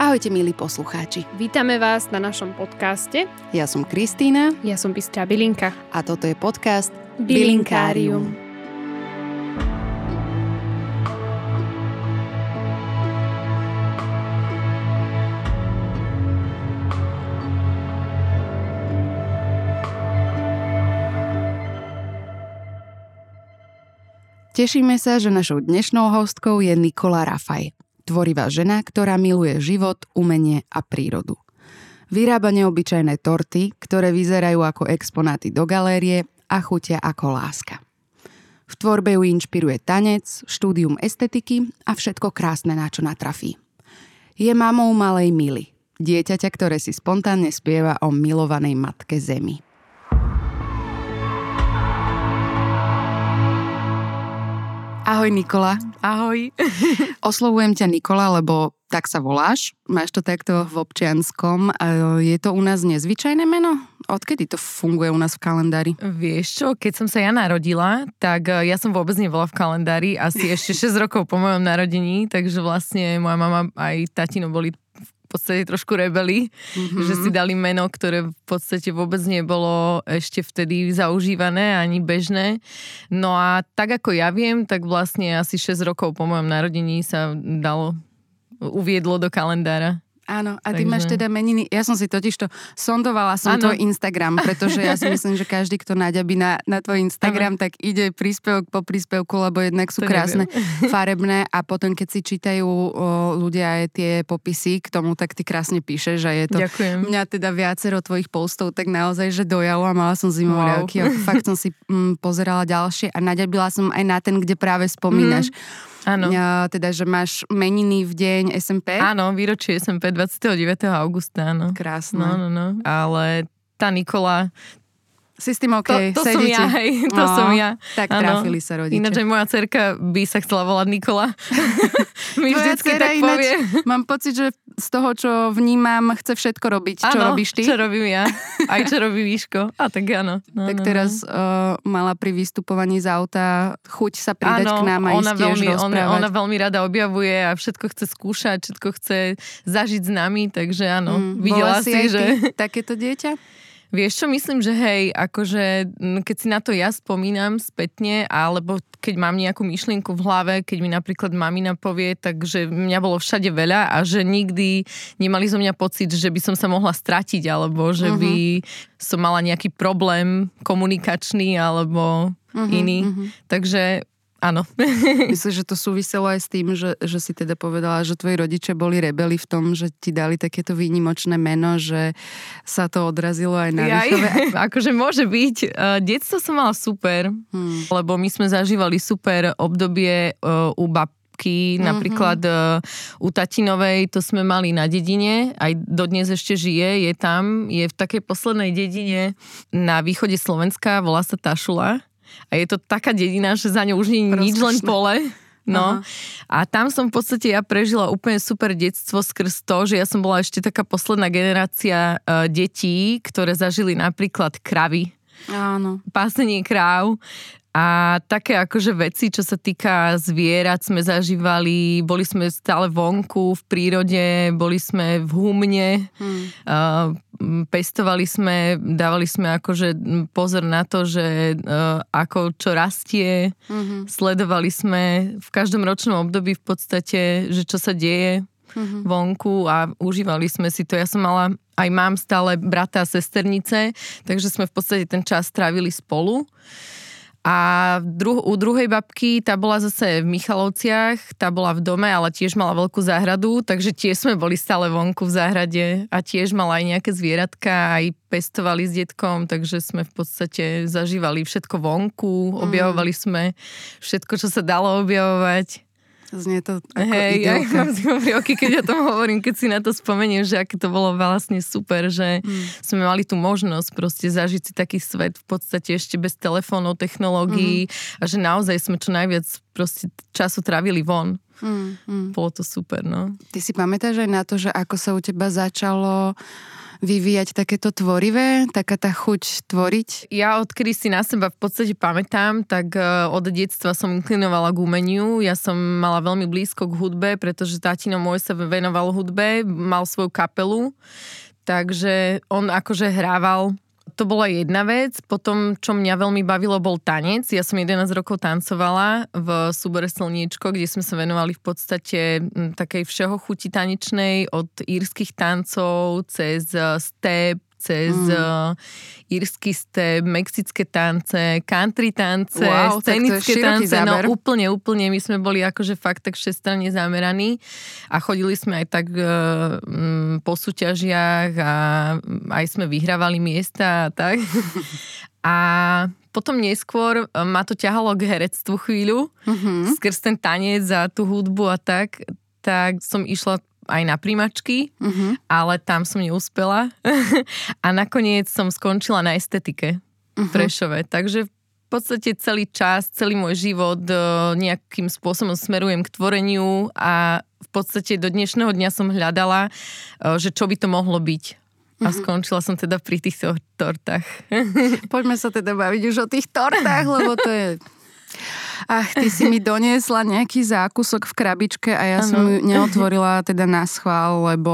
Ahojte, milí poslucháči. Vítame vás na našom podcaste. Ja som Kristína. Ja som Bystrá Bilinka. A toto je podcast Bilinkárium. Tešíme sa, že našou dnešnou hostkou je Nikola Rafaj. Tvorivá žena, ktorá miluje život, umenie a prírodu. Vyrába neobyčajné torty, ktoré vyzerajú ako exponáty do galérie a chutia ako láska. V tvorbe ju inšpiruje tanec, štúdium estetiky a všetko krásne, na čo natrafí. Je mamou malej Mily, dieťaťa, ktoré si spontánne spieva o milovanej matke zemi. Ahoj, Nikola. Ahoj. Oslovujem ťa Nikola, lebo tak sa voláš. Máš to takto v občianskom. Je to u nás nezvyčajné meno? Odkedy to funguje u nás v kalendári? Vieš čo, keď som sa ja narodila, tak ja som vôbec nebola v kalendári. Asi ešte 6 rokov po mojom narodení, takže vlastne moja mama aj tatino boli v podstate trošku rebeli, že si dali meno, ktoré v podstate vôbec nebolo ešte vtedy zaužívané ani bežné. No a tak ako ja viem, tak vlastne asi 6 rokov po mojom narodení sa dalo, uviedlo do kalendára. Áno, a ty máš teda meniny. Ja som si totižto sondovala som tvoj Instagram, pretože ja si myslím, že každý, kto naďabí na tvoj Instagram, tak ide príspevok po príspevku, lebo jednak sú to krásne, farebné a potom, keď si čítajú ľudia aj tie popisy k tomu, tak ty krásne píšeš a je to... Ďakujem. Mňa teda viacero tvojich postov tak naozaj, že dojalo a mala som zimomriavky. Wow. Fakt som si pozerala ďalšie a naďabila som aj na ten, kde práve spomínaš. Áno. Teda, že máš meniny v deň SMP? Áno, výročie SMP 29. augusta, áno. Krásne. No. Ale tá Nikola... Si s tým okej, to sedíte. To som ja. Tak trafili sa rodiče. Ináč aj moja dcerka by sa chcela volať Nikola. Mi vždycky tak povie. Mám pocit, že z toho, čo vnímam, chce všetko robiť. Čo robíš ty? Čo robím ja. Aj čo robí Výško. A tak áno. Tak teraz mala pri vystupovaní z auta chuť sa pridať k nám a ísť tiež rozprávať. Ona veľmi rada objavuje a všetko chce skúšať, všetko chce zažiť s nami, takže áno. Videla si, že... takéto dieťa? Vieš čo, myslím, že hej, akože keď si na to ja spomínam spätne, alebo keď mám nejakú myšlienku v hlave, keď mi napríklad mamina povie, takže mňa bolo všade veľa a že nikdy nemali zo mňa pocit, že by som sa mohla stratiť, alebo že by som mala nejaký problém komunikačný, alebo iný. Takže... Áno. Myslím, že to súviselo aj s tým, že si teda povedala, že tvoji rodičia boli rebeli v tom, že ti dali takéto výnimočné meno, že sa to odrazilo aj na výchove. Akože môže byť. Detstvo som mala super, lebo my sme zažívali super obdobie u babky. Napríklad u tatinovej, to sme mali na dedine, aj dodnes ešte žije, je tam, je v takej poslednej dedine na východe Slovenska, volá sa Tašula. A je to taká dedina, že za ňou už nie je nič, len pole. No. A tam som v podstate ja prežila úplne super detstvo skrz to, že ja som bola ešte taká posledná generácia detí, ktoré zažili napríklad kravy. Áno. Pásenie kráv. A také akože veci, čo sa týka zvierat, sme zažívali, boli sme stále vonku, v prírode, boli sme v humne, pestovali sme, dávali sme akože pozor na to, že ako čo rastie, sledovali sme v každom ročnom období v podstate, že čo sa deje vonku a užívali sme si to. Ja som mala, aj mám stále brata a sesternice, takže sme v podstate ten čas strávili spolu. A u druhej babky, tá bola zase v Michalovciach, tá bola v dome, ale tiež mala veľkú záhradu, takže tiež sme boli stále vonku v záhrade a tiež mala aj nejaké zvieratka, aj pestovali s detkom, takže sme v podstate zažívali všetko vonku, objavovali sme všetko, čo sa dalo objavovať. Znie to ako ideálka. Ja mám zimomriavky, keď o tom hovorím, keď si na to spomeniem, že aké to bolo vlastne super, že sme mali tú možnosť proste zažiť si taký svet v podstate ešte bez telefónov, technológií a že naozaj sme čo najviac proste času trávili von. Bolo to super, no. Ty si pamätáš aj na to, že ako sa u teba začalo vyvíjať takéto tvorivé, taká tá chuť tvoriť? Ja odkedy si na seba v podstate pamätám, tak od detstva som inklinovala k umeniu. Ja som mala veľmi blízko k hudbe, pretože tatino môj sa venoval hudbe, mal svoju kapelu, takže on akože hrával. To bola jedna vec. Potom, čo mňa veľmi bavilo, bol tanec. Ja som 11 rokov tancovala v súbore Slníčko, kde sme sa venovali v podstate takej všeho chuti tanečnej, od írskych tancov, cez step, cez írsky step, mexické tance, country tance, wow, scenické tance, no úplne, my sme boli akože fakt tak všestranne zameraní a chodili sme aj tak po súťažiach a aj sme vyhrávali miesta a tak. A potom neskôr ma to ťahalo k herectvu chvíľu, skrz ten tanec a tú hudbu a tak som išla aj na príjmačky, ale tam som neúspela a nakoniec som skončila na estetike v Prešove. Takže v podstate celý čas, celý môj život nejakým spôsobom smerujem k tvoreniu a v podstate do dnešného dňa som hľadala, že čo by to mohlo byť. A skončila som teda pri tých tortách. Poďme sa teda baviť už o tých tortách, lebo to je... Ach, ty si mi doniesla nejaký zákusok v krabičke a ja som ju neotvorila teda na schvál, lebo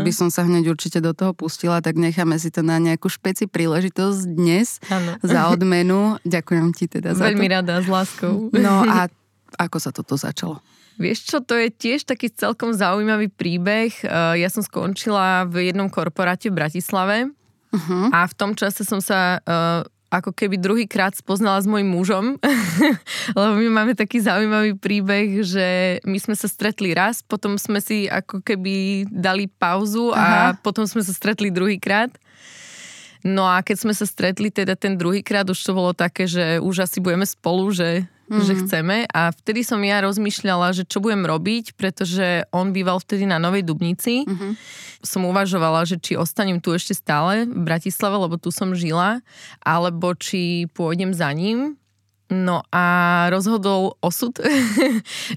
by som sa hneď určite do toho pustila, tak necháme si to na nejakú špeci príležitosť dnes za odmenu. Ďakujem ti teda za to. Veľmi rada, s láskou. No a ako sa toto začalo? Vieš čo, to je tiež taký celkom zaujímavý príbeh. Ja som skončila v jednom korporáte v Bratislave a v tom čase som sa... ako keby druhýkrát spoznala s mojím mužom, lebo my máme taký zaujímavý príbeh, že my sme sa stretli raz, potom sme si ako keby dali pauzu a potom sme sa stretli druhýkrát. No a keď sme sa stretli teda ten druhýkrát, už to bolo také, že už asi budeme spolu, že chceme. A vtedy som ja rozmýšľala, že čo budem robiť, pretože on býval vtedy na Novej Dubnici. Som uvažovala, že či ostanem tu ešte stále v Bratislave, lebo tu som žila, alebo či pôjdem za ním. No a rozhodol osud,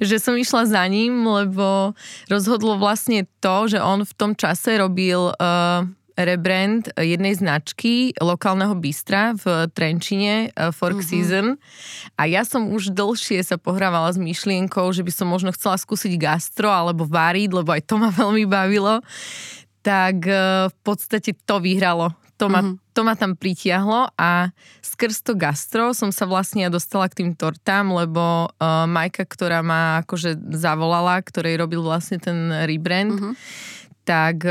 že som išla za ním, lebo rozhodlo vlastne to, že on v tom čase robil... rebrand jednej značky lokálneho bistra v Trenčine, Fork Season. A ja som už dlhšie sa pohrávala s myšlienkou, že by som možno chcela skúsiť gastro alebo variť, lebo aj to ma veľmi bavilo. Tak v podstate to vyhralo. To ma tam pritiahlo a skrz to gastro som sa vlastne dostala k tým tortám, lebo Majka, ktorá ma akože zavolala, ktorej robil vlastne ten rebrand, tak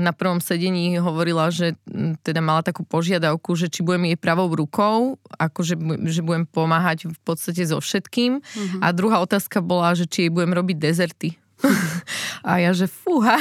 na prvom sedení hovorila, že teda mala takú požiadavku, že či budem jej pravou rukou, akože že budem pomáhať v podstate so všetkým. A druhá otázka bola, že či jej budem robiť dezerty. A ja, že fúha.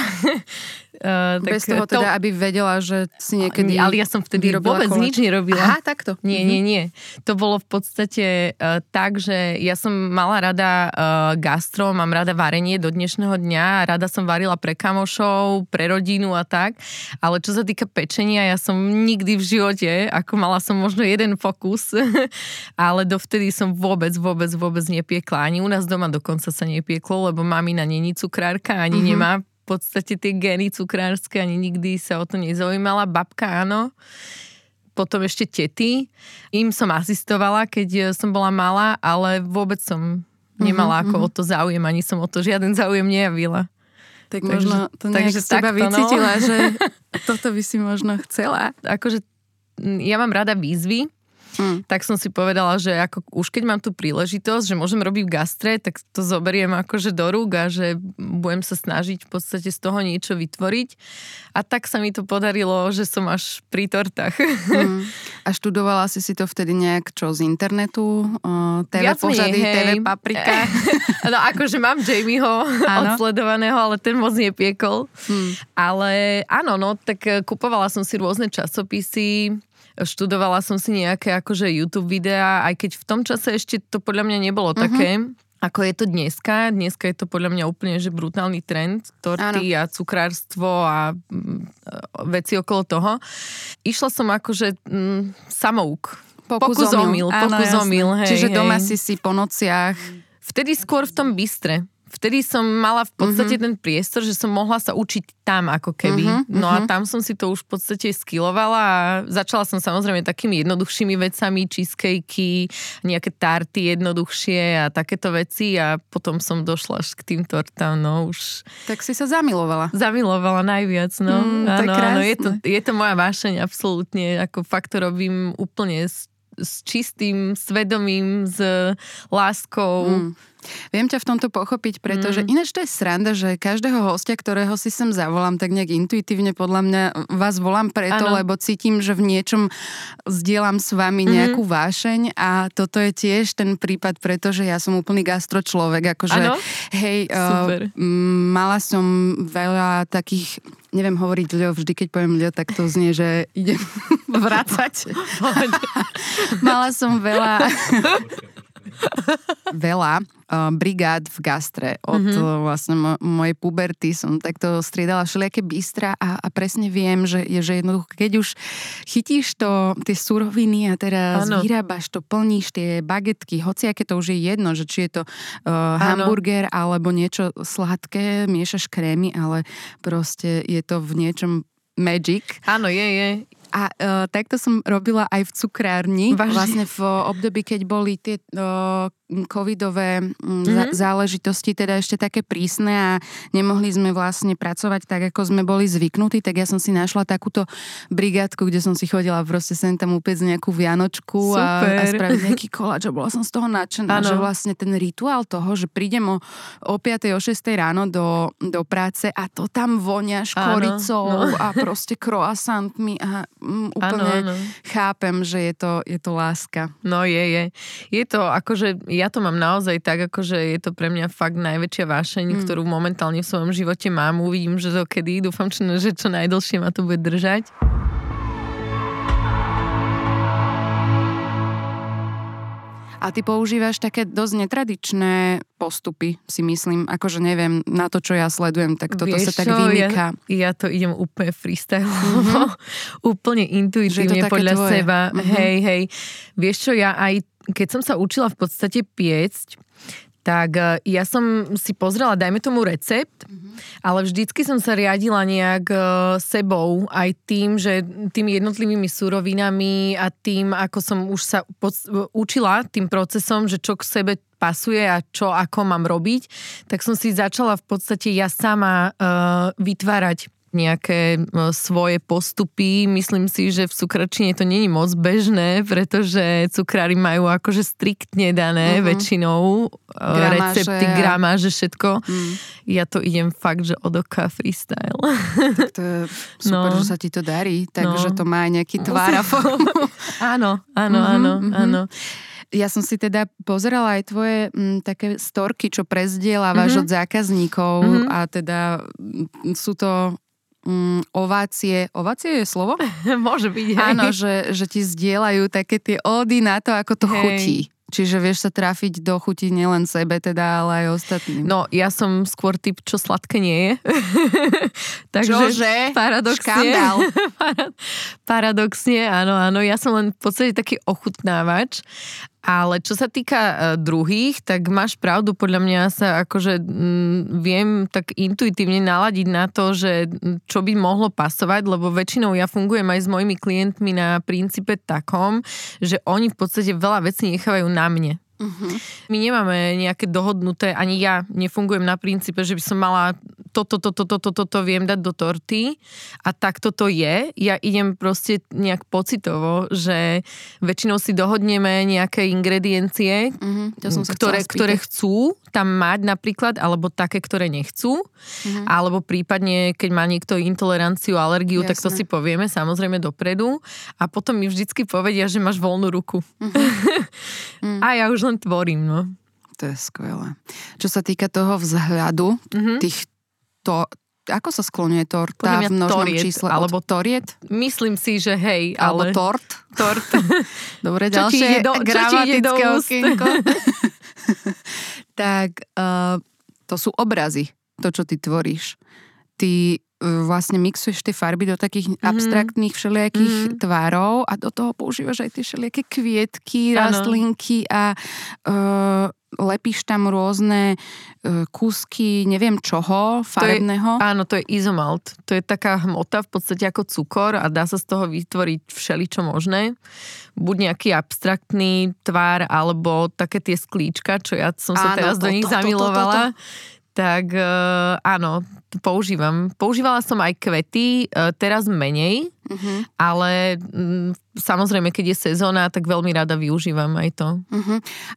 Bez toho teda, aby vedela, že si niekedy... Ale ja som vtedy vôbec nič nerobila. Aha, takto. Nie. To bolo v podstate tak, že ja som mala rada gastro, mám rada varenie do dnešného dňa, rada som varila pre kamošov, pre rodinu a tak, ale čo sa týka pečenia, ja som nikdy v živote, ako mala som možno jeden fokus, ale dovtedy som vôbec nepiekla. Ani u nás doma dokonca sa nepieklo, lebo mamina není cukrárka, ani nemá v podstate tie gény cukrárske, ani nikdy sa o to nezaujímala. Babka áno, potom ešte tety. Im som asistovala, keď som bola malá, ale vôbec som nemala o to záujem, ani som o to žiaden záujem nejavila. Tak možno to nejak z teba vycítila, že toto by si možno chcela. Akože ja mám rada výzvy, tak som si povedala, že ako už keď mám tú príležitosť, že môžem robiť v gastre, tak to zoberiem akože do rúk a že budem sa snažiť v podstate z toho niečo vytvoriť. A tak sa mi to podarilo, že som až pri tortách. A študovala si to vtedy nejak čo z internetu? TV pořady, TV Paprika? No akože mám Jamieho odsledovaného, ale ten moc nepiekol. Ale áno, no tak kupovala som si rôzne časopisy, študovala som si nejaké akože YouTube videá, aj keď v tom čase ešte to podľa mňa nebolo také, ako je to dneska. Dneska je to podľa mňa úplne že brutálny trend, torty a cukrárstvo a veci okolo toho. Išla som akože samouk. Pokus omyl. Čiže doma si po nociach. Vtedy skôr v tom bistre. vtedy som mala v podstate ten priestor, že som mohla sa učiť tam ako keby. No a tam som si to už v podstate skillovala a začala som samozrejme takými jednoduchšími vecami, cheesecakey, nejaké tarty jednoduchšie a takéto veci a potom som došla až k tým tortám, no už. Tak si sa zamilovala. Zamilovala najviac, no. Áno, áno, je to moja vášeň absolútne, ako fakt to robím úplne s čistým svedomím, s láskou. Viem ťa v tomto pochopiť, pretože ináč to je sranda, že každého hostia, ktorého si sem zavolám, tak nejak intuitívne podľa mňa vás volám preto, ano. Lebo cítim, že v niečom zdieľam s vami nejakú vášeň a toto je tiež ten prípad, pretože ja som úplný gastročlovek, akože hej, mala som veľa takých, neviem hovoriť ľo, vždy keď poviem ľo, tak to znie, že idem vracať. Mala som veľa brigád v gastre. Od vlastne mojej puberty som takto striedala všelijaké bistrá a presne viem, že jednoducho, keď už chytíš to, tie suroviny a teraz vyrábaš to, plníš tie bagetky, hociaké to už je jedno, že či je to hamburger alebo niečo sladké, miešaš krémy, ale proste je to v niečom magic. Áno, je. A takto som robila aj v cukrárni. Vlastne v období, keď boli tie covidové záležitosti teda ešte také prísne a nemohli sme vlastne pracovať tak, ako sme boli zvyknutí, tak ja som si našla takúto brigádku, kde som si chodila proste sem tam úplne nejakú vianočku a spravila nejaký koláč a bola som z toho nadšená, že vlastne ten rituál toho, že prídem o 5. o 6. ráno do práce a to tam vonia škoricou a proste croissantmi a úplne chápem, že je to láska. No je. Je to akože ja to mám naozaj tak, akože je to pre mňa fakt najväčšia vášeň, ktorú momentálne v svojom živote mám. Uvidím, že to kedy. Dúfam, že čo najdlhšie ma to bude držať. A ty používaš také dosť netradičné postupy, si myslím. Akože neviem, na to, čo ja sledujem, tak toto sa tak vymýka. Ja to idem úplne freestyle. Úplne intuitívne podľa seba. Hej. Vieš čo, ja aj keď som sa učila v podstate piecť, tak ja som si pozrela, dajme tomu recept, ale vždycky som sa riadila nejak sebou, aj tým, že tým jednotlivými surovinami a tým, ako som už sa učila tým procesom, že čo k sebe pasuje a čo, ako mám robiť, tak som si začala v podstate ja sama vytvárať nejaké svoje postupy. Myslím si, že v cukračine to nie je moc bežné, pretože cukrári majú akože striktne dané väčšinou recepty, gramáže, všetko. Ja to idem fakt, že od oka freestyle. Tak to je super, že sa ti to darí, takže to má nejaký tvár a formu. Áno. Ja som si teda pozerala aj tvoje také storky, čo prezdielaváš od zákazníkov a teda sú to ovácie. Ovácie je slovo? Môže byť, hej. Áno, že ti zdieľajú také tie ódy na to, ako to chutí. Čiže vieš sa trafiť do chuti nielen sebe, teda, ale aj ostatným. No, ja som skôr typ, čo sladké nie je. Takže paradoxne. Škandál. Paradoxne, áno. Ja som len v podstate taký ochutnávač. Ale čo sa týka druhých, tak máš pravdu, podľa mňa sa akože viem tak intuitívne naladiť na to, že čo by mohlo pasovať, lebo väčšinou ja fungujem aj s mojimi klientmi na princípe takom, že oni v podstate veľa vecí nechávajú na mne. My nemáme nejaké dohodnuté, ani ja nefungujem na princípe, že by som mala toto viem dať do torty a tak toto je. Ja idem proste nejak pocitovo, že väčšinou si dohodneme nejaké ingrediencie, ktoré chcú tam mať napríklad, alebo také, ktoré nechcú, alebo prípadne, keď má niekto intoleranciu, alergiu, tak to si povieme samozrejme dopredu a potom mi vždycky povedia, že máš voľnú ruku. A ja už len tvorím, no. To je skvelé. Čo sa týka toho vzhľadu, ako sa skloňuje torta v množnom čísle? Alebo toriet? Myslím si, že hej. Alebo tort. Dobre, ďalšie gramatické okienko. Tak to sú obrazy, to, čo ty tvoríš. ty vlastne mixuješ tie farby do takých abstraktných všelijakých tvárov a do toho používaš aj tie všelijaké kvietky, rastlinky a lepíš tam rôzne kúsky, neviem čoho, farebného. Áno, to je izomalt. To je taká hmota v podstate ako cukor a dá sa z toho vytvoriť všeličo možné. Buď nejaký abstraktný tvar, alebo také tie sklíčka, čo ja som sa teraz do nich zamilovala. Tak áno, používam. Používala som aj kvety, teraz menej, ale samozrejme, keď je sezóna, tak veľmi rada využívam aj to.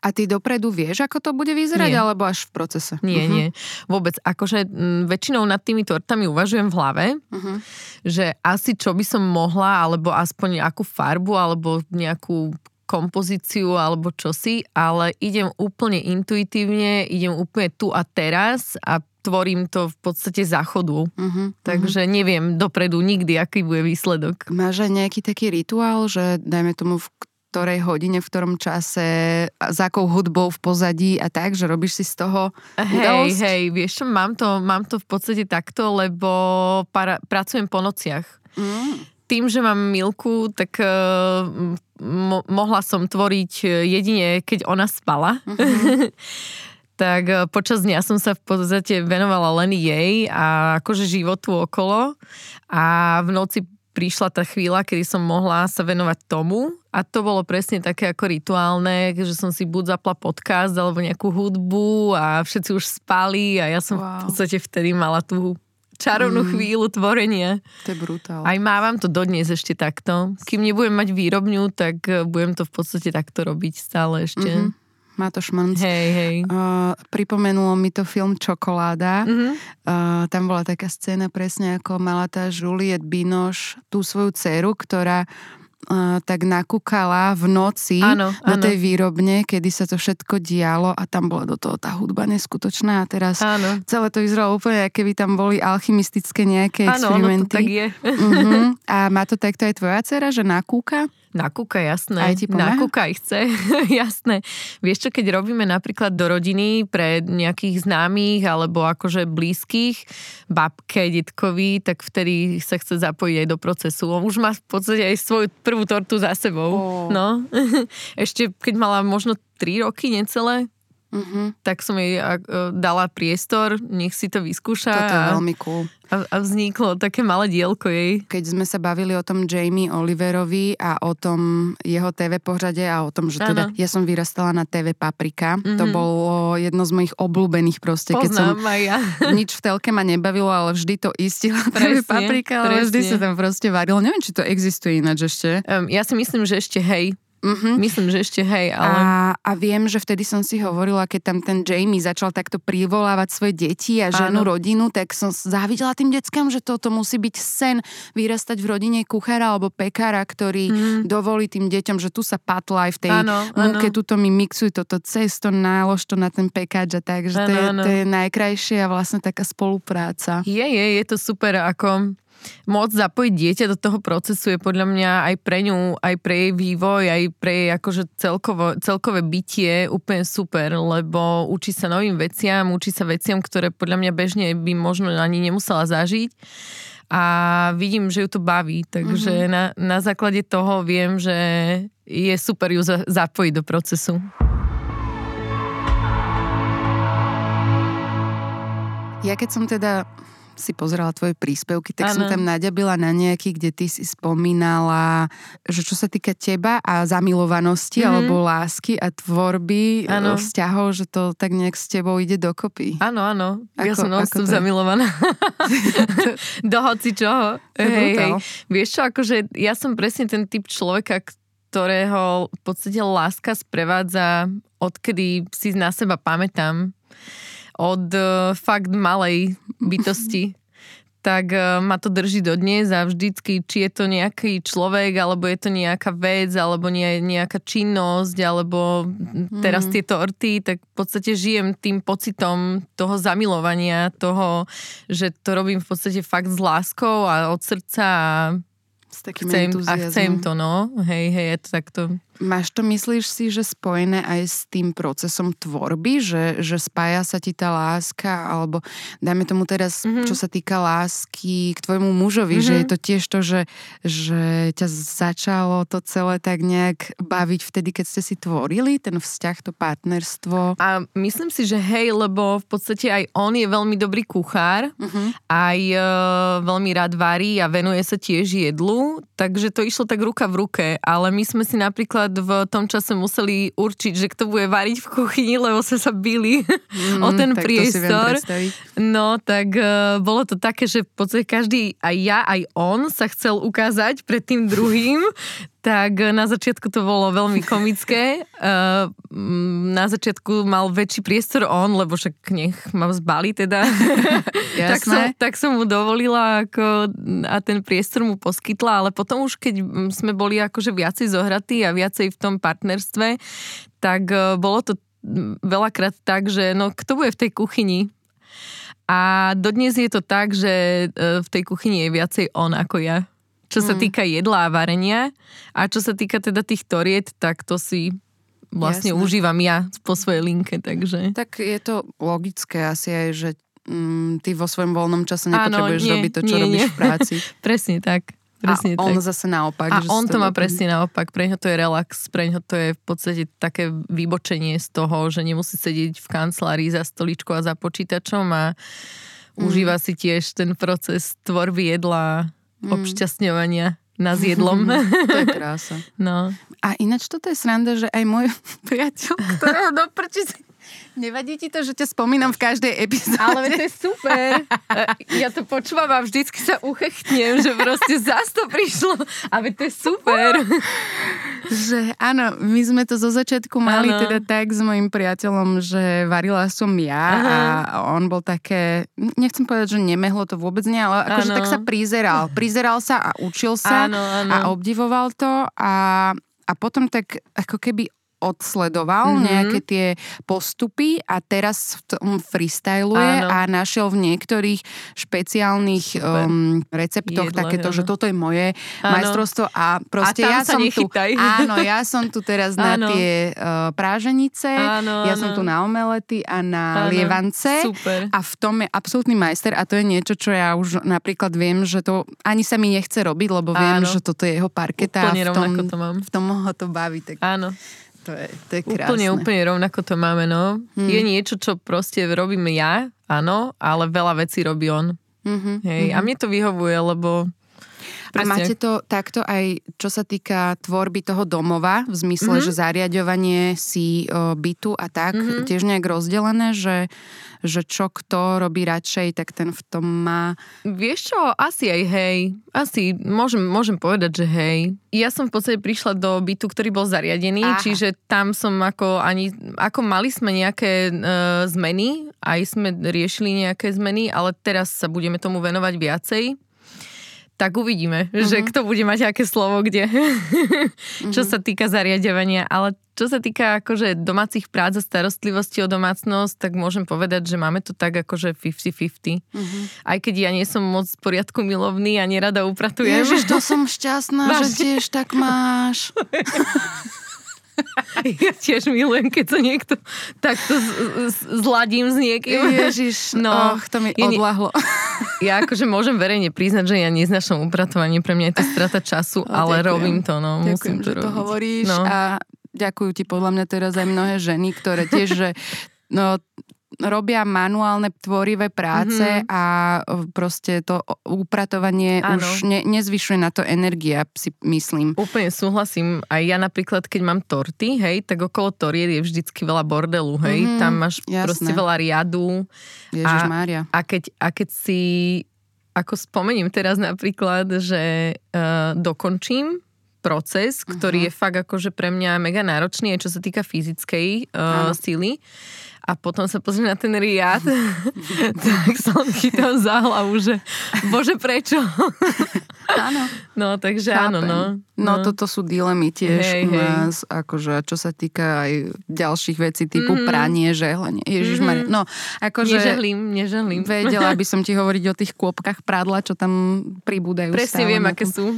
A ty dopredu vieš, ako to bude vyzerať, alebo až v procese? Nie, nie. Vôbec, akože väčšinou nad tými tortami uvažujem v hlave, že asi čo by som mohla, alebo aspoň akú farbu, alebo nejakú kompozíciu alebo čosi, ale idem úplne intuitívne, idem úplne tu a teraz a tvorím to v podstate za chodu. Takže neviem dopredu nikdy, aký bude výsledok. Máš aj nejaký taký rituál, že dajme tomu v ktorej hodine, v ktorom čase, za akou hudbou v pozadí a tak, že robíš si z toho udalosť? Hej, vieš čo, mám to v podstate takto, lebo pracujem po nociach. Tým, že mám Milku, tak mohla som tvoriť jedine, keď ona spala. Tak počas dňa som sa v podstate venovala len jej a akože životu okolo. A v noci prišla tá chvíľa, kedy som mohla sa venovať tomu. A to bolo presne také ako rituálne, že som si buď zapla podcast alebo nejakú hudbu a všetci už spali a ja som v podstate vtedy mala tú čarovnú chvíľu tvorenia. To je brutál. Aj mávam to dodnes ešte takto. Kým nebudem mať výrobňu, tak budem to v podstate takto robiť stále ešte. Má to šmanc. Hej. Pripomenulo mi to film Čokoláda. Tam bola taká scéna presne ako mala tá Juliette Binoche tú svoju dceru, ktorá tak nakúkala v noci do tej výrobne, kedy sa to všetko dialo a tam bola do toho tá hudba neskutočná a teraz celé to vyzeralo úplne, keby tam boli alchymistické nejaké experimenty. Áno, to tak je. A má to takto aj tvoja dcera, že nakúka? Nakúka, jasné. Aj ti pomáha? Nakúka aj chce, jasné. Vieš čo, keď robíme napríklad do rodiny pre nejakých známych alebo akože blízkych, babke, detkovi, tak vtedy sa chce zapojiť aj do procesu. On už má v podstate aj svoju prvú tortu za sebou. No. Ešte keď mala možno 3 roky necelé, tak som jej dala priestor, nech si to vyskúša. Toto je veľmi cool. A vzniklo také malé dielko jej. Keď sme sa bavili o tom Jamie Oliverovi a o tom jeho TV pohrade a o tom, že teda ja som vyrastala na TV Paprika. To bolo jedno z mojich obľúbených proste. Poznám aj ja. Nič v telke ma nebavilo, ale vždy to istila TV Paprika, ale vždy sa tam proste varilo. Neviem, či to existuje ináč ešte. Ja si myslím, že ešte hej. Myslím, že ešte hej, ale... A viem, že vtedy som si hovorila, keď tam ten Jamie začal takto privolávať svoje deti a ženu, rodinu, tak som závidela tým deckám, že toto musí byť sen vyrastať v rodine kuchára alebo pekára, ktorý dovolí tým deťom, že tu sa patla aj v tej múke, tuto mi mixuj toto cesto, nálož to na ten pekáč a tak, že to je najkrajšia vlastne taká spolupráca. Je to super, ako... Môcť zapojiť dieťa do toho procesu je podľa mňa aj pre ňu, aj pre jej vývoj, aj pre jej akože celkové bytie úplne super, lebo učí sa novým veciam, ktoré podľa mňa bežne by možno ani nemusela zažiť a vidím, že ju to baví, takže na základe toho viem, že je super ju zapojiť do procesu. Ja keď som teda si pozerala tvoje príspevky, tak som tam naďabila na nejaký, kde ty si spomínala, že čo sa týka teba a zamilovanosti, alebo lásky a tvorby vzťahov, že to tak nejak s tebou ide dokopy. Áno. Ja som non-stop zamilovaná. Do hoci čoho. Hej. Vieš čo, akože ja som presne ten typ človeka, ktorého v podstate láska sprevádza, odkedy si na seba pamätám. Od fakt malej bytosti, tak ma to drží dodnes a vždycky, či je to nejaký človek, alebo je to nejaká vec, alebo nejaká činnosť, alebo teraz tieto orty, tak v podstate žijem tým pocitom toho zamilovania, toho, že to robím v podstate fakt s láskou a od srdca a chcem to, no. Hej, je to takto. Máš to, myslíš si, že spojené aj s tým procesom tvorby, že spája sa ti tá láska, alebo dajme tomu teraz, čo sa týka lásky k tvojmu mužovi, že je to tiež to, že ťa začalo to celé tak nejak baviť vtedy, keď ste si tvorili ten vzťah, to partnerstvo. A myslím si, že hej, lebo v podstate aj on je veľmi dobrý kuchár, aj veľmi rád varí a venuje sa tiež jedlu, takže to išlo tak ruka v ruke, ale my sme si napríklad v tom čase museli určiť, že kto bude variť v kuchyni, lebo sme sa bili o ten priestor. No, tak bolo to také, že v podstate každý, aj ja, aj on sa chcel ukázať pred tým druhým, tak na začiatku to bolo veľmi komické. Na začiatku mal väčší priestor on, lebo však nech ma zbali teda. Tak som mu dovolila a ten priestor mu poskytla, ale potom už keď sme boli akože viacej zohratí a viacej v tom partnerstve, tak bolo to veľakrát tak, že no kto bude v tej kuchyni? A dodnes je to tak, že v tej kuchyni je viacej on ako ja. Čo sa týka jedla a varenia a čo sa týka teda tých toriet, tak to si vlastne užívam ja po svojej linke, takže. Tak je to logické asi aj, že ty vo svojom voľnom čase nepotrebuješ robiť to, čo robíš v práci. Presne tak. Presne on zase naopak. A on to má presne naopak. Pre ňo to je relax, pre ňo to je v podstate také vybočenie z toho, že nemusí sedieť v kancelárii za stoličkou a za počítačom a užíva si tiež ten proces tvorby jedla, obšťastňovania nás jedlom. To je krása. No. A ináč toto je sranda, že aj môj priateľ, ktorého doprčiť. Nevadí ti to, že ťa spomínam v každej epizóde? Ale to je super. Ja to počúvam a vždycky sa uchechtnem, že proste zás to prišlo. A to je super. Že áno, my sme to zo začiatku mali teda tak s mojim priateľom, že varila som ja a on bol také, nechcem povedať, že nemehlo to vôbec nie, ale akože tak sa prizeral. Prizeral sa a učil sa a obdivoval to a potom tak ako keby odsledoval nejaké tie postupy a teraz v tom freestyluje a našiel v niektorých špeciálnych receptoch jedlo, takéto, že toto je moje majstrovstvo a proste a ja som nechytaj. Tu. Áno, ja som tu teraz na tie práženice, ja som tu na omelety a na lievance. Super. A v tom je absolútny majster a to je niečo, čo ja už napríklad viem, že to ani sa mi nechce robiť, lebo viem, že toto je jeho parketa a v tom ho to baví. Tak. Áno. To je krásne. Úplne rovnako to máme, no. Je niečo, čo proste robím ja, áno, ale veľa vecí robí on. Hej. A mne to vyhovuje, lebo... A máte to takto aj, čo sa týka tvorby toho domova, v zmysle, že zariaďovanie si bytu a tak, tiež nejak rozdelené, že čo kto robí radšej, tak ten v tom má... Vieš čo, asi aj hej. Asi, môžem povedať, že hej. Ja som v podstate prišla do bytu, ktorý bol zariadený, čiže tam som ako mali sme nejaké zmeny, aj sme riešili nejaké zmeny, ale teraz sa budeme tomu venovať viacej. Tak uvidíme, že kto bude mať aké slovo kde, čo sa týka zariadovania. Ale čo sa týka akože domácich prác a starostlivosti o domácnosť, tak môžem povedať, že máme to tak akože 50-50. Aj keď ja nie som moc poriadku milovný a nerada upratujem. Ježiš, to som šťastná, že tiež tak máš. Ja tiež milujem, keď sa niekto takto zladím s niekým. Ježiš, to mi odľahlo. Ja akože môžem verejne priznať, že ja neznášam upratovanie, pre mňa je to strata času, ale ďakujem. Robím to, musím to robiť. Ďakujem, že to hovoríš a ďakujú ti podľa mňa teraz aj mnohé ženy, ktoré tiež, že robia manuálne tvorivé práce a proste to upratovanie už nezvyšuje na to energia, si myslím. Úplne súhlasím. Aj ja napríklad, keď mám torty, hej, tak okolo toriet je vždycky veľa bordelu, hej. Tam máš proste veľa riadu. Ježišmária. A keď si, ako spomením teraz napríklad, že dokončím proces, ktorý je fakt akože pre mňa mega náročný, aj čo sa týka fyzickej síly. A potom sa pozriem na ten riad, tak som chytal za hlavu, že bože, prečo? Áno. No, takže chápem. Áno, no. No, toto sú dilemy tiež u nás, akože, čo sa týka aj ďalších vecí typu pranie, žehlenie. Ježišmarie. No, akože... Nežehlím. Vedela by som ti hovoriť o tých kôpkach prádla, čo tam pribúdajú. Presne viem, aké sú.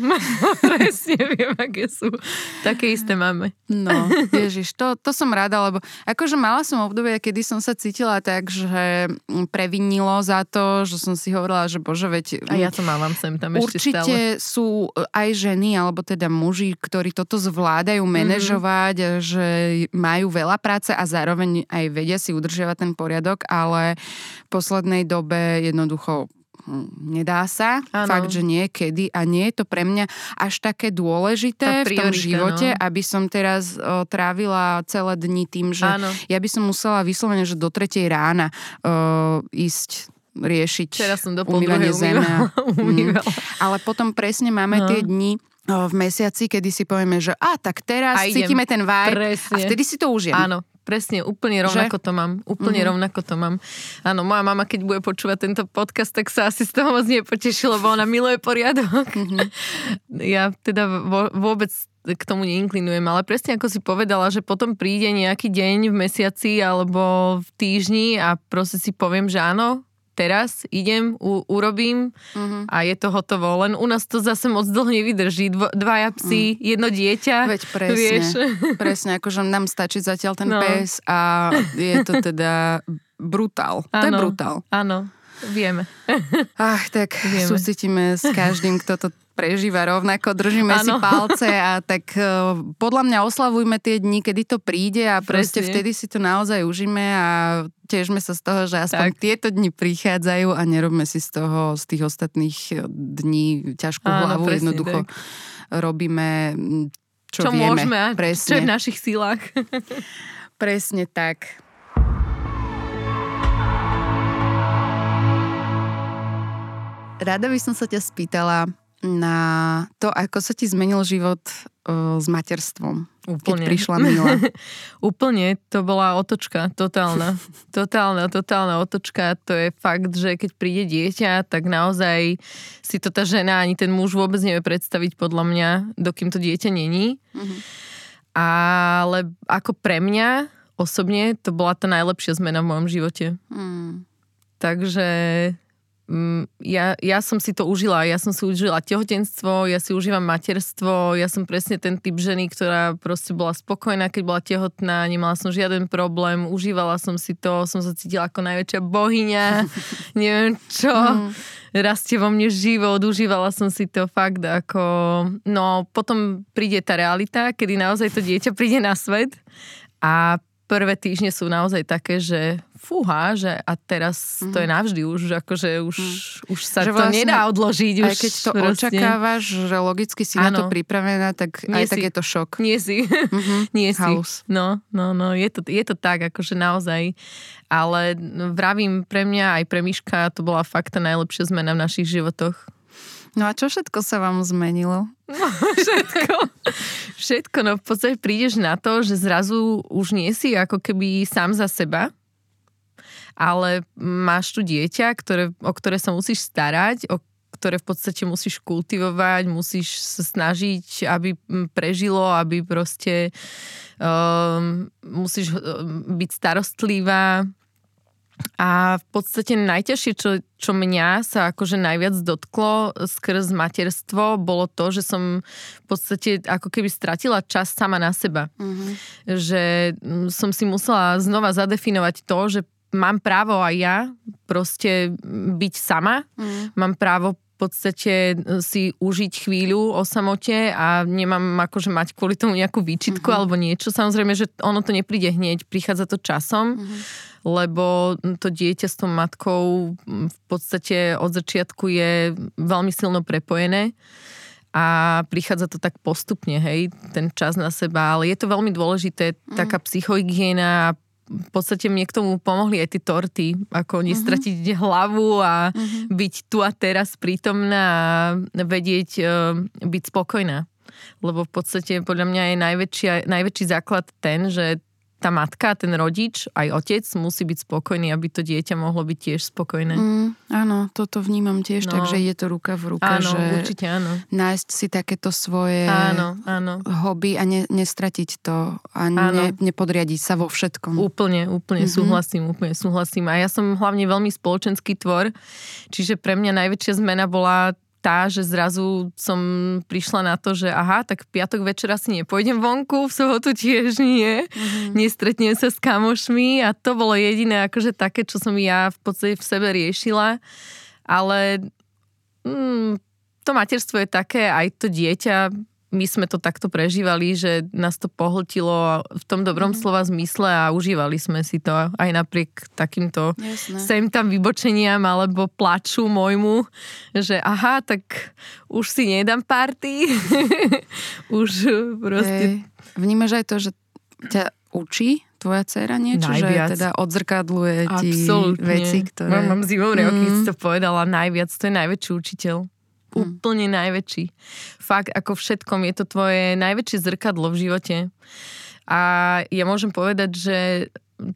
Také isté máme. No, ježiš, to som rada, lebo akože mala som obdobie, kedy som sa cítila tak, že previnilo za to, že som si hovorila, že bože, veď... A ja to mávam sem tam ešte stále. Určite sú aj ženy, alebo teda muži, ktorí toto zvládajú manažovať, že majú veľa práce a zároveň aj vedia si udržiavať ten poriadok, ale v poslednej dobe jednoducho nedá sa. Ano. Fakt, že niekedy a nie je to pre mňa až také dôležité v tom živote, no. Aby som teraz trávila celé dni tým, že ano. Ja by som musela vyslovene, že do 3:00 rána ísť riešiť umývanie zeme. Ale potom presne máme tie dni v mesiaci, kedy si povieme, že tak teraz cítime ten vibe presne. A vtedy si to užijem. Áno. Presne, úplne rovnako to mám. Áno, moja mama, keď bude počúvať tento podcast, tak sa asi z toho moc nepotešila, lebo ona miluje poriadok. Ja teda vôbec k tomu neinklinujem, ale presne ako si povedala, že potom príde nejaký deň v mesiaci alebo v týždni a proste si poviem, že áno, teraz idem, urobím a je to hotovo. Len u nás to zase moc dlho nevydrží. Dvaja psi, jedno dieťa. Veď presne. Vieš? Presne, akože nám stačí zatiaľ ten pes a je to teda brutál. Áno, to je brutál. Áno, vieme. Tak vieme. Súcitíme s každým, kto to prežíva rovnako, držíme si palce a tak podľa mňa oslavujme tie dni, kedy to príde a proste vtedy si to naozaj užíme a tešme sa z toho, že aspoň tieto dni prichádzajú a nerobme si z toho, z tých ostatných dní ťažkú hlavu, presne, jednoducho tak. Robíme, čo vieme, môžeme, presne. Čo je v našich silách. Presne tak. Rada by som sa ťa spýtala na to, ako sa ti zmenil život s materstvom. Úplne. Keď prišla Mila. Úplne, to bola otočka, totálna otočka. To je fakt, že keď príde dieťa, tak naozaj si to tá žena ani ten muž vôbec nevie predstaviť podľa mňa, dokým to dieťa není. Ale ako pre mňa osobne to bola tá najlepšia zmena v mojom živote. Takže... Ja som si to užila. Ja som si užila tehotenstvo, ja si užívam materstvo, ja som presne ten typ ženy, ktorá proste bola spokojná, keď bola tehotná, nemala som žiaden problém, užívala som si to, som sa cítila ako najväčšia bohyňa, neviem čo, rastie vo mne život, užívala som si to fakt ako... No, potom príde tá realita, kedy naozaj to dieťa príde na svet a prvé týždne sú naozaj také, že fúha, že a teraz to je navždy už, akože už sa že to vlastne nedá odložiť. Aj keď to očakávaš, že logicky si na to pripravená, tak nie aj si, tak je to šok. Nie si. Nie House. Si. No, je to tak, akože naozaj. Ale vravím, pre mňa aj pre Miška to bola fakt tá najlepšia zmena v našich životoch. No a čo všetko sa vám zmenilo? No, všetko, no v podstate prídeš na to, že zrazu už nie si ako keby sám za seba, ale máš tu dieťa, o ktoré sa musíš starať, o ktoré v podstate musíš kultivovať, musíš sa snažiť, aby prežilo, aby proste musíš byť starostlivá. A v podstate najťažšie, čo mňa sa akože najviac dotklo skrz materstvo, bolo to, že som v podstate ako keby stratila čas sama na seba. Že som si musela znova zadefinovať to, že mám právo aj ja proste byť sama, mám právo v podstate si užiť chvíľu o samote a nemám akože mať kvôli tomu nejakú výčitku alebo niečo. Samozrejme, že ono to nepríde hneď, prichádza to časom, lebo to dieťa s tou matkou v podstate od začiatku je veľmi silno prepojené a prichádza to tak postupne, hej, ten čas na seba. Ale je to veľmi dôležité, taká psychohygiena a v podstate mne k tomu pomohli aj tie torty, ako nestratiť hlavu a byť tu a teraz prítomná a vedieť byť spokojná. Lebo v podstate podľa mňa je najväčší základ ten, že tá matka, ten rodič, aj otec musí byť spokojný, aby to dieťa mohlo byť tiež spokojné. Áno, toto vnímam tiež, takže ide to ruka v ruke, áno, že určite, áno. Nájsť si takéto svoje hobby a nestratiť to a nepodriadiť sa vo všetkom. Úplne súhlasím. A ja som hlavne veľmi spoločenský tvor, čiže pre mňa najväčšia zmena bola tá, že zrazu som prišla na to, že aha, tak v piatok večera si nepôjdem vonku, v sobotu tiež nie, nestretnem sa s kamošmi a to bolo jediné akože také, čo som ja v podstate v sebe riešila, ale to materstvo je také, aj to dieťa, my sme to takto prežívali, že nás to pohltilo v tom dobrom slova zmysle a užívali sme si to aj napriek takýmto sem tam vybočeniam alebo plaču môjmu, že aha, tak už si nedám party. Už proste... Vnímaš aj to, že ťa učí tvoja dcéra niečo, najviac. Že teda odzrkadluje ti veci, ktoré... Mám zimomne, keď si to povedala, najviac, to je najväčší učiteľ. Úplne najväčší. Fakt, ako všetkom, je to tvoje najväčšie zrkadlo v živote. A ja môžem povedať, že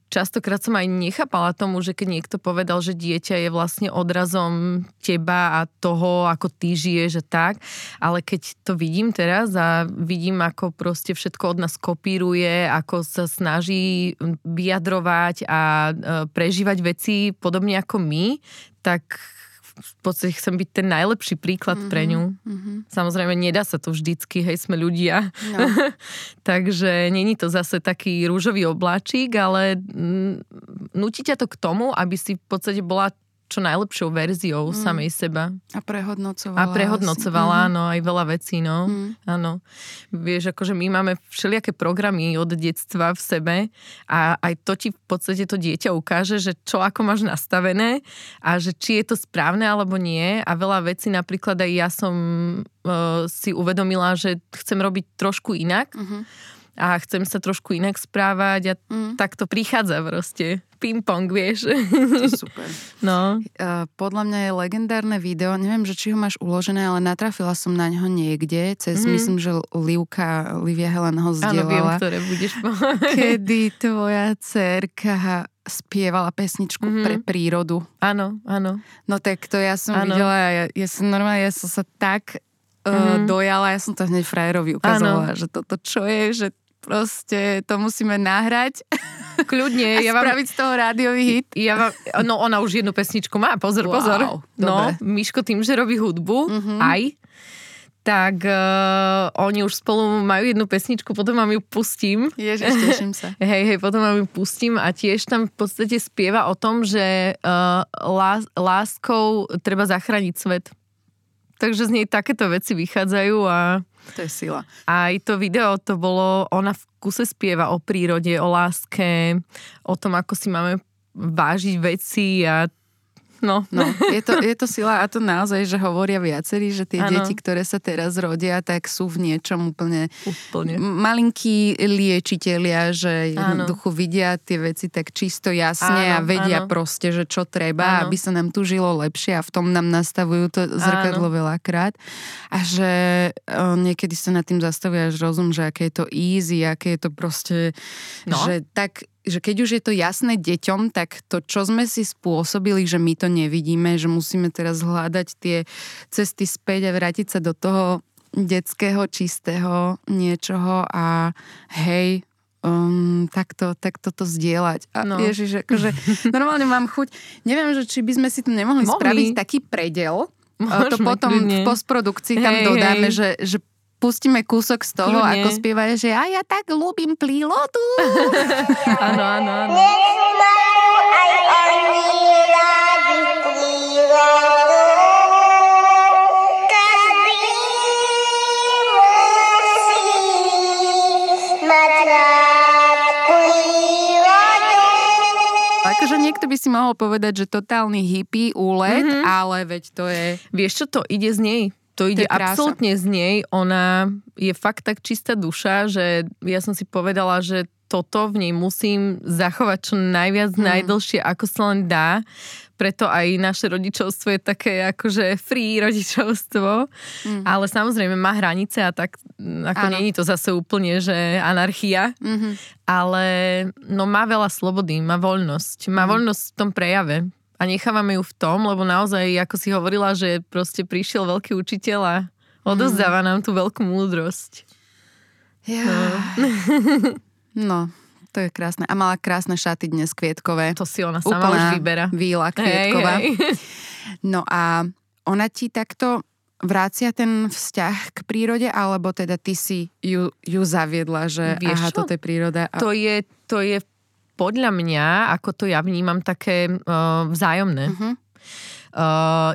častokrát som aj nechápala tomu, že keď niekto povedal, že dieťa je vlastne odrazom teba a toho, ako ty žiješ a tak, ale keď to vidím teraz a vidím, ako proste všetko od nás kopíruje, ako sa snaží vyjadrovať a prežívať veci podobne ako my, tak v podstate chcem byť ten najlepší príklad pre ňu. Samozrejme, nedá sa to vždycky, hej, sme ľudia. No. Takže není to zase taký rúžový obláčik, ale nutí ťa to k tomu, aby si v podstate bola čo najlepšou verziou samej seba. A prehodnocovala. Áno, aj veľa vecí, no. Áno. Vieš, akože my máme všelijaké programy od detstva v sebe a aj to ti v podstate to dieťa ukáže, že čo ako máš nastavené a že či je to správne alebo nie a veľa vecí, napríklad aj ja som si uvedomila, že chcem robiť trošku inak a chcem sa trošku inak správať a tak to prichádza proste. Ping-pong, vieš. To je super. No. Podľa mňa je legendárne video, neviem, že či ho máš uložené, ale natrafila som na ňo niekde, cez, myslím, že Livia Helen ho zdieľala. Áno, viem, ktoré budeš povedať. Kedy tvoja dcerka spievala pesničku pre prírodu. Áno, áno. No tak to ja som videla, ja som normálne, ja som sa tak dojala, ja som to hneď frajerovi ukazovala, že toto čo je, že proste to musíme nahrať. Kľudne. A ja spraviť vám, z toho rádiový hit. No ona už jednu pesničku má, pozor. No, Miško tým, že robí hudbu, aj, tak oni už spolu majú jednu pesničku, potom vám ju pustím. Ježiš, teším sa. Hej, potom vám ju pustím a tiež tam v podstate spieva o tom, že láskou treba zachrániť svet. Takže z nej takéto veci vychádzajú a... To je sila. Aj to video, to bolo, ona v kuse spieva o prírode, o láske, o tom, ako si máme vážiť veci a no. Je to sila a to naozaj, že hovoria viacerí, že tie deti, ktoré sa teraz rodia, tak sú v niečom úplne. Malinkí liečitelia, že jednoducho vidia tie veci tak čisto jasne a vedia proste, že čo treba, aby sa nám tu žilo lepšie a v tom nám nastavujú to zrkadlo veľakrát a že niekedy sa nad tým zastavia až rozum, že aké je to easy, aké je to proste, že tak... že keď už je to jasné deťom, tak to, čo sme si spôsobili, že my to nevidíme, že musíme teraz hľadať tie cesty späť a vrátiť sa do toho detského, čistého niečoho a hej, takto to zdieľať. A Ježiš, akože normálne mám chuť. Neviem, že či by sme si tu nemohli spraviť taký predel. Môžeme, to potom v postprodukcii tam dodáme, že pustíme kúsok z toho, ako spievajú, že ja tak ľúbim prírodu. Áno. Nech majú aj oni rádi prírodu. Každý musí mať rád prírodu. Akože niekto by si mohol povedať, že totálny hippie úlet, ale veď to je... Vieš čo, to ide z nej. To ide absolútne z nej. Ona je fakt tak čistá duša, že ja som si povedala, že toto v nej musím zachovať čo najviac, najdlhšie, ako sa len dá, preto aj naše rodičovstvo je také akože free rodičovstvo, ale samozrejme má hranice a tak, ako nie je to zase úplne, že anarchia, ale no má veľa slobody, má voľnosť, má voľnosť v tom prejave a nechávame ju v tom, lebo naozaj, ako si hovorila, že proste prišiel veľký učiteľ a odovzdáva nám tú veľkú múdrosť. No, to je krásne. A mala krásne šaty dnes kvietkové. To si ona sama už vyberá. Víla kvietková. Hej. No a ona ti takto vracia ten vzťah k prírode, alebo teda ty si ju zaviedla, že vieš, aha, toto je príroda. A... To je podľa mňa, ako to ja vnímam, také vzájomné.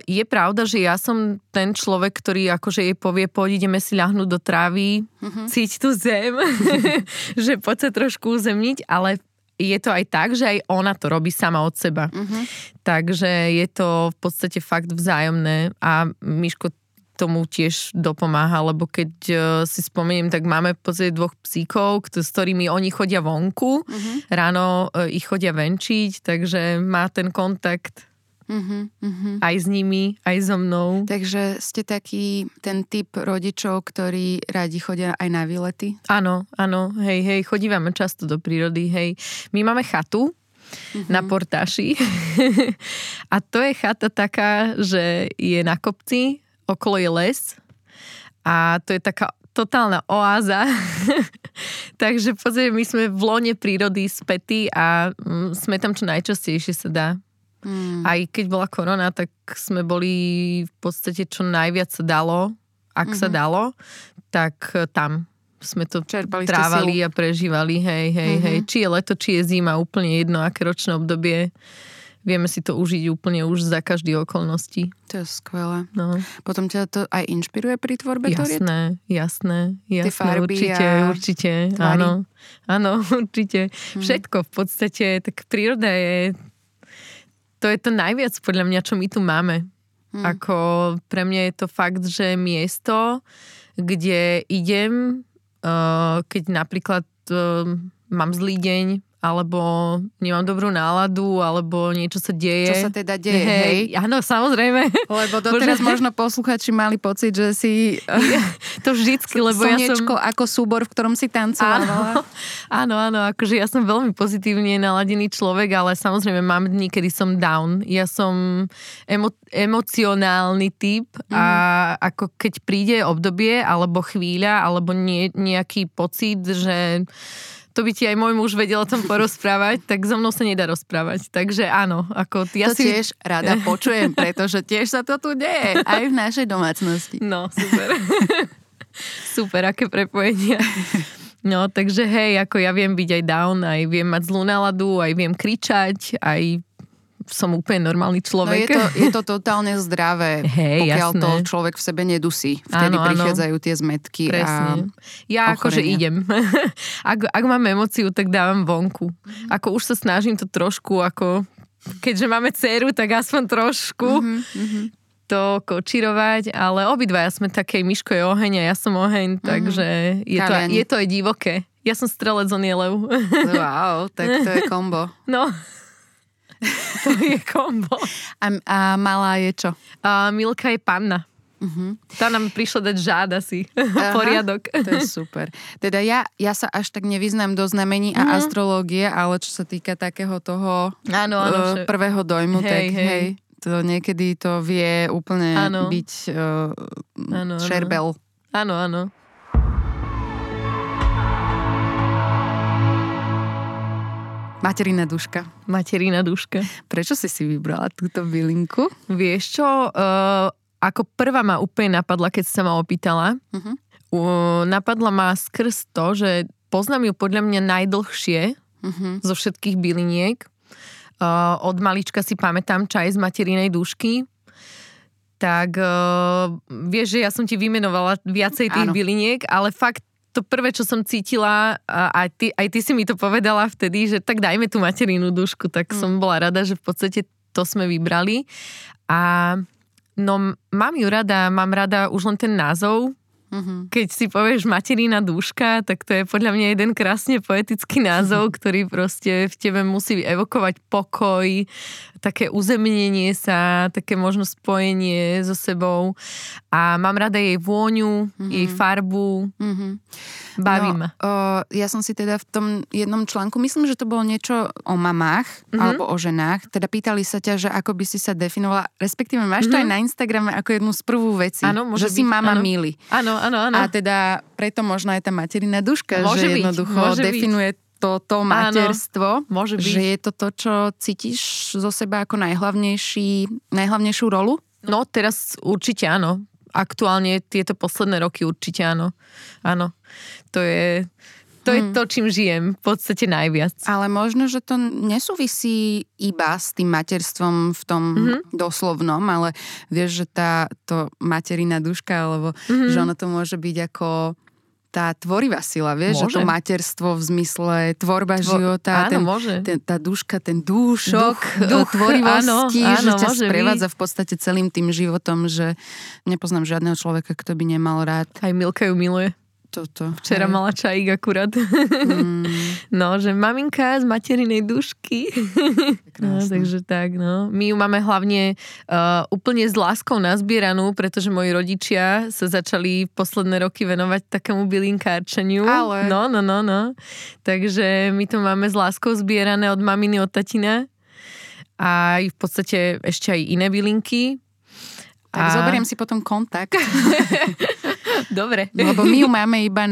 Je pravda, že ja som ten človek, ktorý akože jej povie, poď ideme si ľahnúť do trávy, cíť tú zem, že poď sa trošku uzemniť, ale je to aj tak, že aj ona to robí sama od seba. Takže je to v podstate fakt vzájomné a Miško tomu tiež dopomáha, lebo keď si spomeniem, tak máme v podstate dvoch psíkov, s ktorými oni chodia vonku, ráno ich chodia venčiť, takže má ten kontakt aj s nimi, aj so mnou. Takže ste taký ten typ rodičov, ktorí radi chodia aj na výlety? Áno, áno, hej, chodívame často do prírody, hej. My máme chatu, na Portáši a to je chata taká, že je na kopci, okolo je les a to je taká totálna oáza. Takže v podstate my sme v lone prírody spätí a sme tam čo najčastejšie sa dá. Aj keď bola korona, tak sme boli v podstate čo najviac sa dalo, ak sa dalo, tak tam sme to trávali a prežívali. Hej. Či je leto, či je zima, úplne jedno, aké ročné obdobie. Vieme si to užiť úplne už za každé okolnosti. To je skvelé. No. Potom ťa to aj inšpiruje pri tvorbe toriet? Jasné. Tie farby určite. Áno, určite. Všetko v podstate, tak príroda je, to je to najviac podľa mňa, čo my tu máme. Ako pre mňa je to fakt, že miesto, kde idem, keď napríklad mám zlý deň, alebo nemám dobrú náladu, alebo niečo sa deje. Čo sa teda deje, hej? Áno, samozrejme. Lebo doteraz možno posluchači mali pocit, že si... To vždycky, lebo slnečko ja som... ako súbor, v ktorom si tancovala. Áno, akože ja som veľmi pozitívne naladený človek, ale samozrejme mám dní, kedy som down. Ja som emocionálny typ a ako keď príde obdobie, alebo chvíľa, alebo nejaký pocit, že... To by ti aj môj muž vedel o tom porozprávať, tak so mnou sa nedá rozprávať. Takže áno. Ja to tiež rada počujem, pretože tiež sa to tu deje. Aj v našej domácnosti. No, super. Super, aké prepojenia. No, takže hej, ako ja viem byť aj down, aj viem mať zlú náladu, aj viem kričať, aj som úplne normálny človek. No je to totálne zdravé, pokiaľ jasné. To človek v sebe nedusí. Vtedy prichádzajú tie zmetky. Presne. Ja akože idem. Ak mám emóciu, tak dávam vonku. Ako už sa snažím to trošku, ako keďže máme dceru, tak aspoň trošku to kočírovať, ale obidvaja sme také, Miško je oheň a ja som oheň, takže je to aj divoké. Ja som strelec, on je lev. Wow, tak to je kombo. No. To je kombo. A malá je čo? Milka je panna. Tá nám prišla dať žád asi. Poriadok. To je super. Teda ja sa až tak nevyznám do znamení a astrológie, ale čo sa týka takého toho prvého dojmu, hej. To niekedy to vie úplne byť šerbel. Áno. Materina dúška. Prečo si vybrala túto bylinku? Vieš čo, ako prvá ma úplne napadla, keď sa ma opýtala. Napadla ma skrz to, že poznám ju podľa mňa najdlhšie zo všetkých byliniek. Od malička si pamätám čaj z materinej dúšky. Tak vieš, že ja som ti vymenovala viacej tých byliniek, ale fakt to prvé, čo som cítila, a aj ty si mi to povedala vtedy, že tak dajme tú materinu dušku, tak som bola rada, že v podstate to sme vybrali. A no, mám ju rada, už len ten názov. Keď si povieš materina dúška, tak to je podľa mňa jeden krásne poetický názov, ktorý proste v tebe musí evokovať pokoj, také uzemnenie sa, také možno spojenie so sebou a mám rada jej vôňu, jej farbu. Baví ma. Ja som si teda v tom jednom článku, myslím, že to bolo niečo o mamách alebo o ženách, teda pýtali sa ťa, že ako by si sa definovala, respektíve máš to aj na Instagrame ako jednu z prvú vecí, ano, môže že byť, si mama Mily. Áno. A teda preto možno aj tá materina dúška, môže že byť, jednoducho definuje to materstvo, áno, môže byť. Že je to to, čo cítiš zo seba ako najhlavnejšiu rolu? No teraz určite áno. Aktuálne tieto posledné roky určite áno. Áno. To je to, čím žijem v podstate najviac. Ale možno, že to nesúvisí iba s tým materstvom v tom doslovnom, ale vieš, že to materina duška, alebo že ono to môže byť ako tá tvorivá sila, vieš, môže. Že to materstvo v zmysle tvorba života, áno, tá duška, ten duch tvorivosti, áno, že ťa sprevádza v podstate celým tým životom, že nepoznám žiadneho človeka, kto by nemal rád. Aj Milka ju miluje. Toto. Včera mala čajík akurát. No, že maminka z materinej dušky. No, takže tak, no. My ju máme hlavne úplne s láskou nazbieranú, pretože moji rodičia sa začali posledné roky venovať takému bylinkárčeniu. Ale. No. Takže my to máme s láskou zbierané od maminy, od tatina. A v podstate ešte aj iné bylinky. Tak zoberiem si potom kontakt. Dobre. Lebo my ju máme iba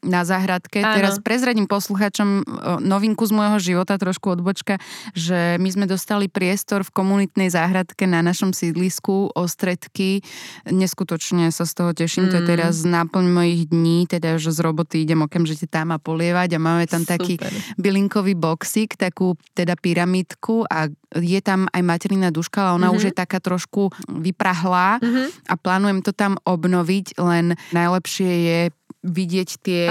na záhradke. Áno. Teraz prezradím poslucháčom novinku z môjho života, trošku odbočka, že my sme dostali priestor v komunitnej záhradke na našom sídlisku Ostredky. Neskutočne sa z toho teším. To je teraz náplň mojich dní, teda že z roboty idem okamžite tam a polievať a máme tam super. Taký bylinkový boxík, takú teda pyramidku a je tam aj materina duška, ale ona už je taká trošku vyprahlá a plánujem to tam obnoviť, len najlepšie je vidieť tie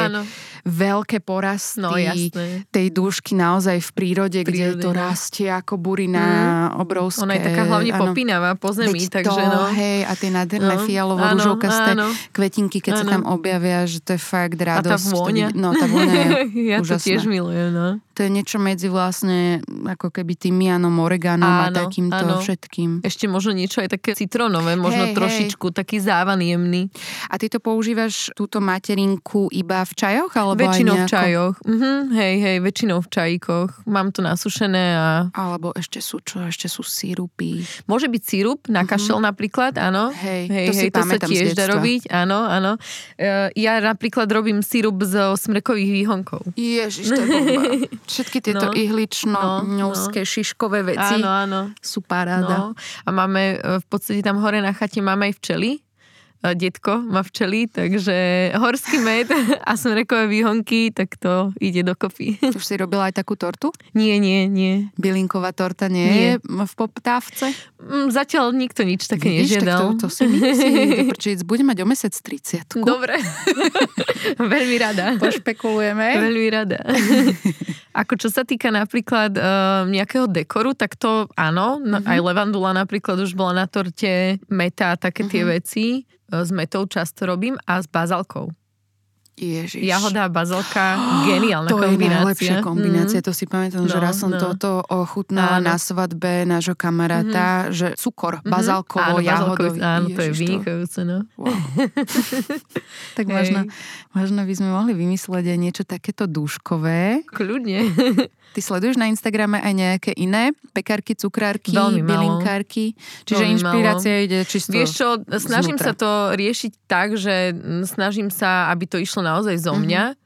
veľké porasty tej dúšky naozaj v prírode, kde to rastie ako burina obrovské. Ona je taká hlavne popínavá po zemi, takže hej, a tie nádherné fialovo ružovkasté kvetinky, keď sa tam objavia, že to je fakt radosť. A tá vôňa. Tá vôňa je ja úžasná. Ja to tiež milujem, To je niečo medzi vlastne ako keby tymianom, oreganom a takýmto všetkým. Ešte možno niečo aj také citrónové, možno trošičku taký závan jemný. A ty to používaš túto materinu iba v čajoch? Alebo väčšinou v čajoch. Hej, väčšinou v čajíkoch. Mám to nasušené a... Alebo ešte sú sírupy. Môže byť sírup na kašel napríklad, áno. Hej, to sa tiež dá robiť, áno. Ja napríklad robím sírup z smrekových výhonkov. Ježiš, to je bomba. Všetky tieto ihlično-ňovské šiškové veci áno. sú paráda. No. A máme v podstate tam hore na chate máme aj včely. Detko má včely, takže horský med a smrekové výhonky, tak to ide dokopy. Už si robila aj takú tortu? Nie. Bylinková torta nie je v poptávce? Zatiaľ nikto nič také nežiadal. Tak to si myslí, budem mať o mesec 30. Dobre. Veľmi rada. Pošpekulujeme. Veľmi rada. Ako čo sa týka napríklad nejakého dekoru, tak to áno, aj levandula napríklad už bola na torte, meta a také tie veci. S metou často robím a s bazalkou. Ježiš. Jahoda a bazalka, geniálna kombinácia. To je najlepšia kombinácia, to si pamätám, že raz som toto ochutnala na svadbe nášho kamaráta, že cukor, bazalkovo, jahodový. Áno, to je vynikajúce, Wow. Tak možno by sme mohli vymysleť aj niečo takéto dúškové. Kľudne. Ty sleduješ na Instagrame aj nejaké iné pekárky, cukrárky, bylinkárky? Čiže inšpirácia ide čisto znútra. Vieš čo, snažím sa to riešiť tak, že snažím sa, aby to išlo naozaj zo mňa.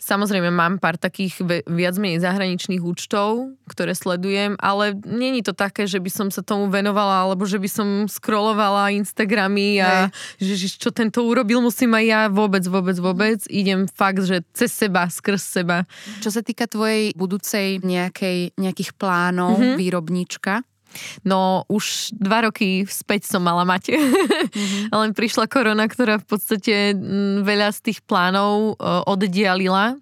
Samozrejme mám pár takých viac menej zahraničných účtov, ktoré sledujem, ale není to také, že by som sa tomu venovala, alebo že by som scrollovala Instagramy a že čo tento urobil, musím aj ja vôbec. Idem fakt, že cez seba, skrz seba. Čo sa týka tvojej budúcej nejakých plánov, výrobníčka? No už 2 roky späť som mala mať. Len prišla korona, ktorá v podstate veľa z tých plánov oddialila.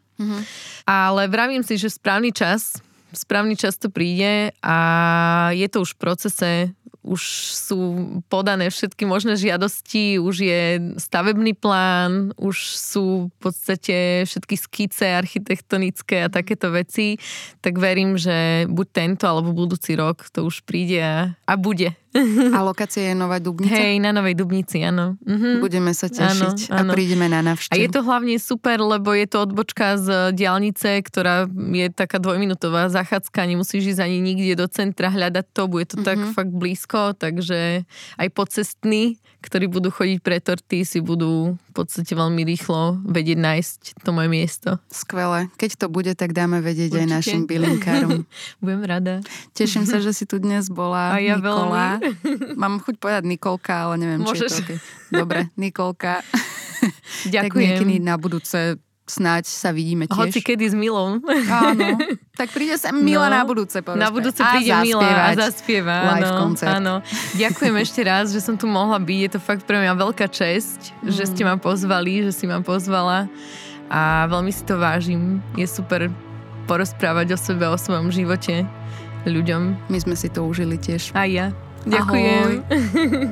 Ale vravím si, že správny čas to príde a je to už v procese. už sú podané všetky možné žiadosti, už je stavebný plán, už sú v podstate všetky skice architektonické a takéto veci, tak verím, že buď tento alebo budúci rok to už príde a bude. A lokácia je Nová Dubnica? Hej, na Novej Dubnici, áno. Mhm. Budeme sa tešiť, áno, áno. A prídeme na návštevu. A je to hlavne super, lebo je to odbočka z diaľnice, ktorá je taká dvojminútová zachádzka, nemusíš ísť ani nikde do centra hľadať to, bude to tak fakt blízko, takže aj podcestní, ktorí budú chodiť pre torty, si budú v podstate veľmi rýchlo vedieť nájsť to moje miesto. Skvelé. Keď to bude, tak dáme vedieť určite aj našim bilinkárom. Budem rada. Teším sa, že si tu dnes bola. A ja Nikola. Veľmi. Mám chuť povedať Nikolka, ale neviem, môžeš, či je to okay. Dobre, Nikolka. Ďakujem. Tak niekedy na budúce snáď sa vidíme tiež. Hoci kedy s Milou. Áno. Tak príde sa Mila na budúce. Povedzme. Na budúce príde Mila a zaspieva. Live koncert. Áno. Ďakujem ešte raz, že som tu mohla byť. Je to fakt pre mňa veľká česť, že ste ma pozvali, že si ma pozvala a veľmi si to vážim. Je super porozprávať o sebe, o svojom živote ľuďom. My sme si to užili tiež. A ja. Ďakujem. Ahoj.